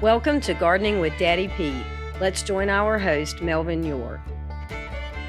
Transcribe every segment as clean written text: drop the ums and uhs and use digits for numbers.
Welcome to Gardening with Daddy Pete. Let's join our host, Melvin York.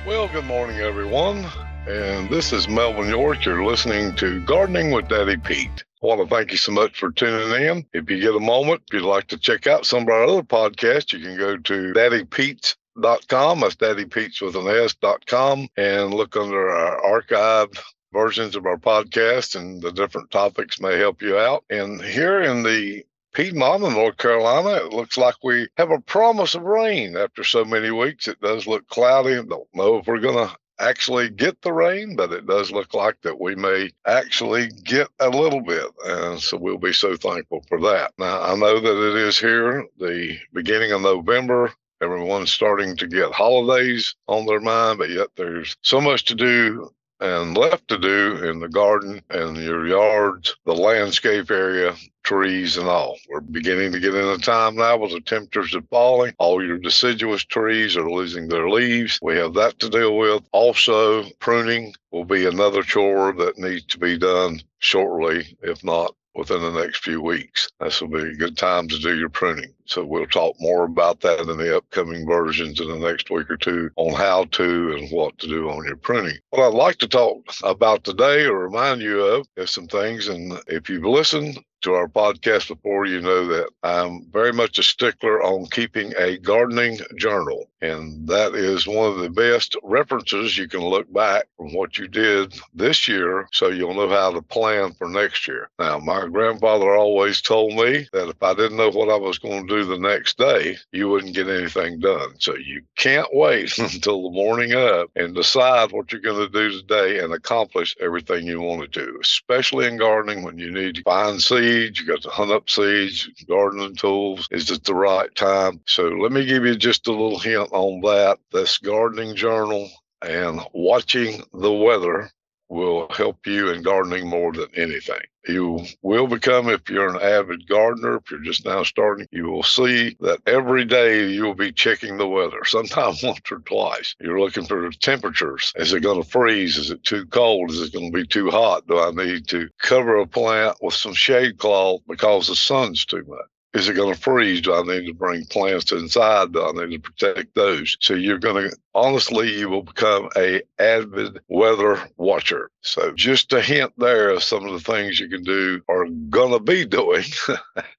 Well, good morning, everyone. And this is Melvin York. You're listening to Gardening with Daddy Pete. I want to thank you so much for tuning in. If you get a moment, if you'd like to check out some of our other podcasts, you can go to DaddyPeach.com. That's Daddy Pete's with an S.com, and look under our archived versions of our podcast, and the different topics may help you out. And here in the Piedmont in North Carolina, it looks like we have a promise of rain after so many weeks. It does look cloudy. I don't know if we're going to actually get the rain, but it does look like that we may actually get a little bit. And so we'll be so thankful for that. Now, I know that it is here, the beginning of November. Everyone's starting to get holidays on their mind, but yet there's so much to do and left to do in the garden and your yards, the landscape area, trees and all. We're beginning to get in a time now where the temperatures are falling. All your deciduous trees are losing their leaves. We have that to deal with. Also, pruning will be another chore that needs to be done shortly, if not within the next few weeks. This will be a good time to do your pruning. So we'll talk more about that in the upcoming versions in the next week or two on how to and what to do on your pruning. What I'd like to talk about today or remind you of is some things. And if you've listened to our podcast before, you know that I'm very much a stickler on keeping a gardening journal. And that is one of the best references you can look back from what you did this year so you'll know how to plan for next year. Now, my grandfather always told me that if I didn't know what I was going to do the next day, you wouldn't get anything done. So you can't wait until the morning up and decide what you're going to do today and accomplish everything you wanted to, especially in gardening when you need to find seeds. You got to hunt up seeds, gardening tools. Is it the right time? So let me give you just a little hint on that. This gardening journal and watching the weather will help you in gardening more than anything. You will become, if you're an avid gardener, if you're just now starting, you will see that every day you'll be checking the weather, sometimes once or twice. You're looking for the temperatures. Is it going to freeze? Is it too cold? Is it going to be too hot? Do I need to cover a plant with some shade cloth because the sun's too much? Is it going to freeze? Do I need to bring plants inside? Do I need to protect those? So you're going to, honestly, you will become an avid weather watcher. So just a hint there of some of the things you can do or going to be doing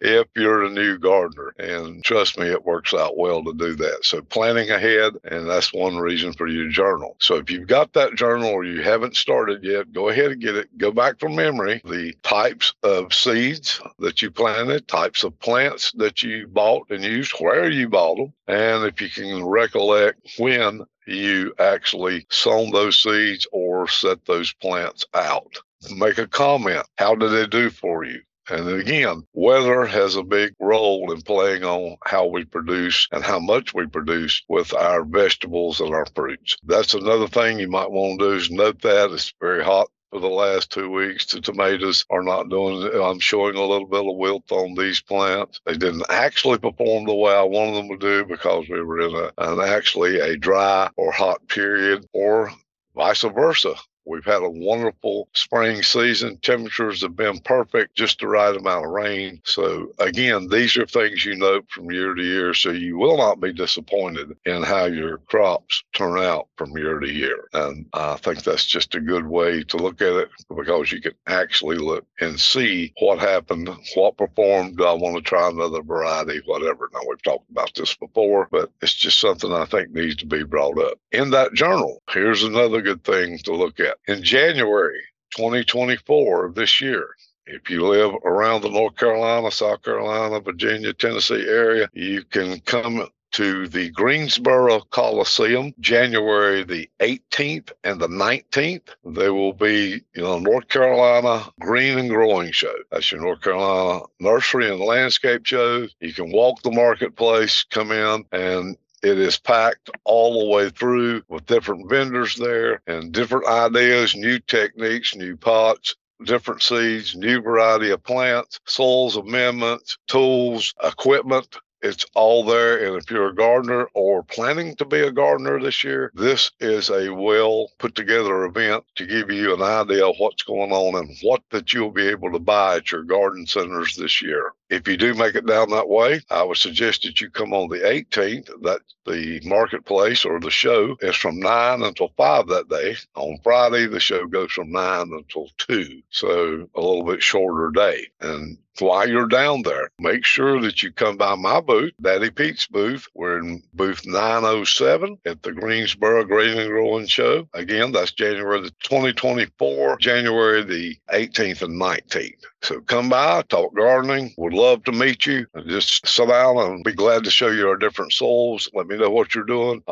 if you're a new gardener. And trust me, it works out well to do that. So planning ahead, and that's one reason for your journal. So if you've got that journal or you haven't started yet, go ahead and get it. Go back from memory. The types of seeds that you planted, types of plants that you bought and used, where you bought them, and if you can recollect when you actually sown those seeds or set those plants out. Make a comment. How did they do for you? And again, weather has a big role in playing on how we produce and how much we produce with our vegetables and our fruits. That's another thing you might want to do is note that it's very hot. For the last 2 weeks, the tomatoes are not doing it. I'm showing a little bit of wilt on these plants. They didn't actually perform the way I wanted them to do because we were in a dry or hot period, or vice versa. We've had a wonderful spring season. Temperatures have been perfect, just the right amount of rain. So again, these are things you note from year to year, so you will not be disappointed in how your crops turn out from year to year. And I think that's just a good way to look at it because you can actually look and see what happened, what performed. Do I want to try another variety, whatever? Now, we've talked about this before, but it's just something I think needs to be brought up. In that journal, here's another good thing to look at. In January 2024 of this year, if you live around the North Carolina, South Carolina, Virginia, Tennessee area, you can come to the Greensboro Coliseum, January the 18th and the 19th. There will be North Carolina Green and Growing Show. That's your North Carolina Nursery and Landscape Show. You can walk the marketplace, come in, and it is packed all the way through with different vendors there and different ideas, new techniques, new pots, different seeds, new variety of plants, soils amendments, tools, equipment. It's all there. And if you're a gardener or planning to be a gardener this year, this is a well put together event to give you an idea of what's going on and what that you'll be able to buy at your garden centers this year. If you do make it down that way, I would suggest that you come on the 18th. That the marketplace or the show is from 9 until 5 that day. On Friday, the show goes from 9 until 2, so a little bit shorter day. And while you're down there, make sure that you come by my booth, Daddy Pete's booth. We're in booth 907 at the Greensboro Green and Growing Show. Again, that's January the 2024, January the 18th and 19th. So come by, talk gardening. Would love to meet you. Just sit down and be glad to show you our different soils. Let me know what you're doing.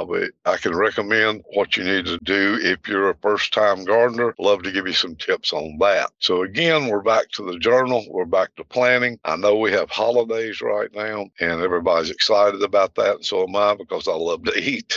I can recommend what you need to do if you're a first-time gardener. Love to give you some tips on that. So again, we're back to the journal. We're back to planning. I know we have holidays right now, and everybody's excited about that, and so am I, because I love to eat.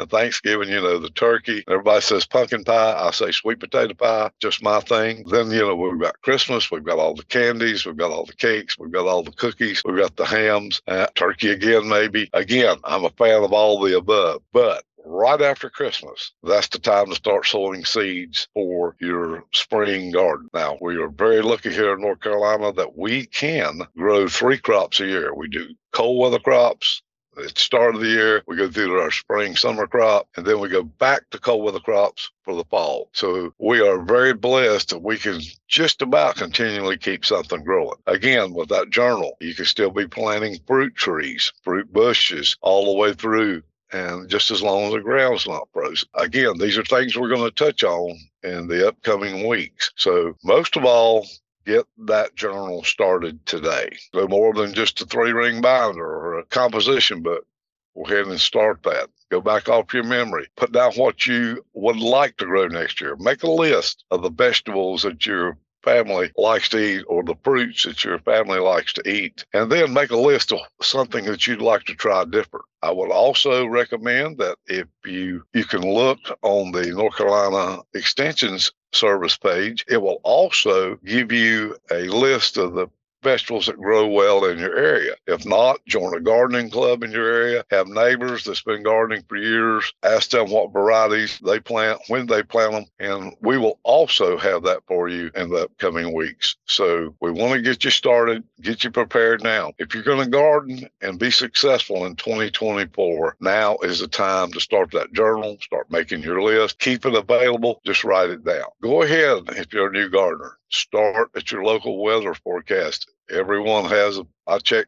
And Thanksgiving, the turkey. Everybody says pumpkin pie. I say sweet potato pie, just my thing. Then, we've got Christmas. We've got all the candies. We've got all the cakes. We've got all the cookies. We've got the hams. Turkey again, maybe. Again, I'm a fan of all the above, but right after Christmas, that's the time to start sowing seeds for your spring garden. Now, we are very lucky here in North Carolina that we can grow 3 crops a year. We do cold weather crops at the start of the year. We go through our spring, summer crop, and then we go back to cold weather crops for the fall. So we are very blessed that we can just about continually keep something growing. Again, with that journal, you can still be planting fruit trees, fruit bushes, all the way through, and just as long as the ground's not frozen. Again, these are things we're going to touch on in the upcoming weeks. So most of all, get that journal started today. So more than just a 3-ring binder or a composition book, go ahead and start that. Go back off your memory. Put down what you would like to grow next year. Make a list of the vegetables that your family likes to eat or the fruits that your family likes to eat. And then make a list of something that you'd like to try different. I would also recommend that if you can look on the North Carolina Extension's service page, it will also give you a list of the vegetables that grow well in your area. If not, join a gardening club in your area. Have neighbors that's been gardening for years. Ask them what varieties they plant, when they plant them, and we will also have that for you in the upcoming weeks. So we want to get you started, get you prepared now. If you're going to garden and be successful in 2024, now is the time to start that journal, start making your list, keep it available, just write it down. Go ahead if you're a new gardener. Start at your local weather forecast. Everyone has, I check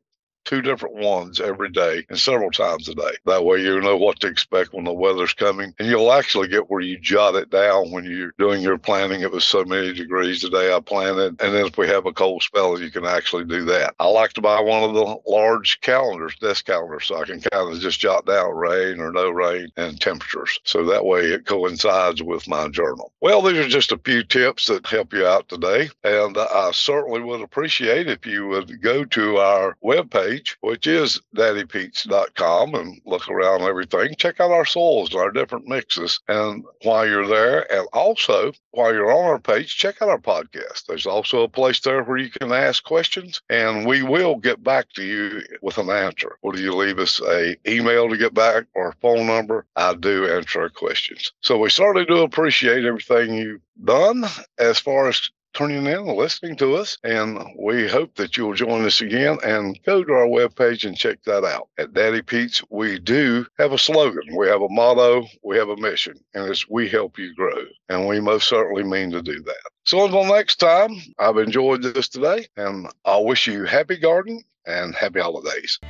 2 different ones every day and several times a day. That way you know what to expect when the weather's coming, and you'll actually get where you jot it down when you're doing your planning. It was so many degrees today I planted, and then if we have a cold spell, you can actually do that. I like to buy one of the large calendars, desk calendars, so I can kind of just jot down rain or no rain and temperatures. So that way it coincides with my journal. Well, these are just a few tips that help you out today, and I certainly would appreciate if you would go to our webpage, which is DaddyPeach.com, and look around everything. Check out our soils and our different mixes. And while you're there, and also while you're on our page, check out our podcast. There's also a place there where you can ask questions, and we will get back to you with an answer. Whether you leave us an email to get back or a phone number, I do answer our questions. So we certainly do appreciate everything you've done as far as turning in and listening to us, and we hope that you'll join us again and go to our webpage and check that out. At Daddy Pete's, we do have a slogan, we have a motto, we have a mission, and it's we help you grow, and we most certainly mean to do that. So until next time, I've enjoyed this today, and I wish you happy gardening and happy holidays.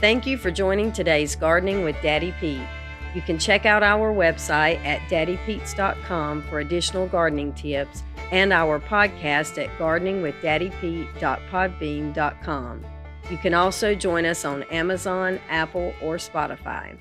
Thank you for joining today's Gardening with Daddy Pete. You can check out our website at daddypeats.com for additional gardening tips and our podcast at gardeningwithdaddypete.podbean.com. You can also join us on Amazon, Apple, or Spotify.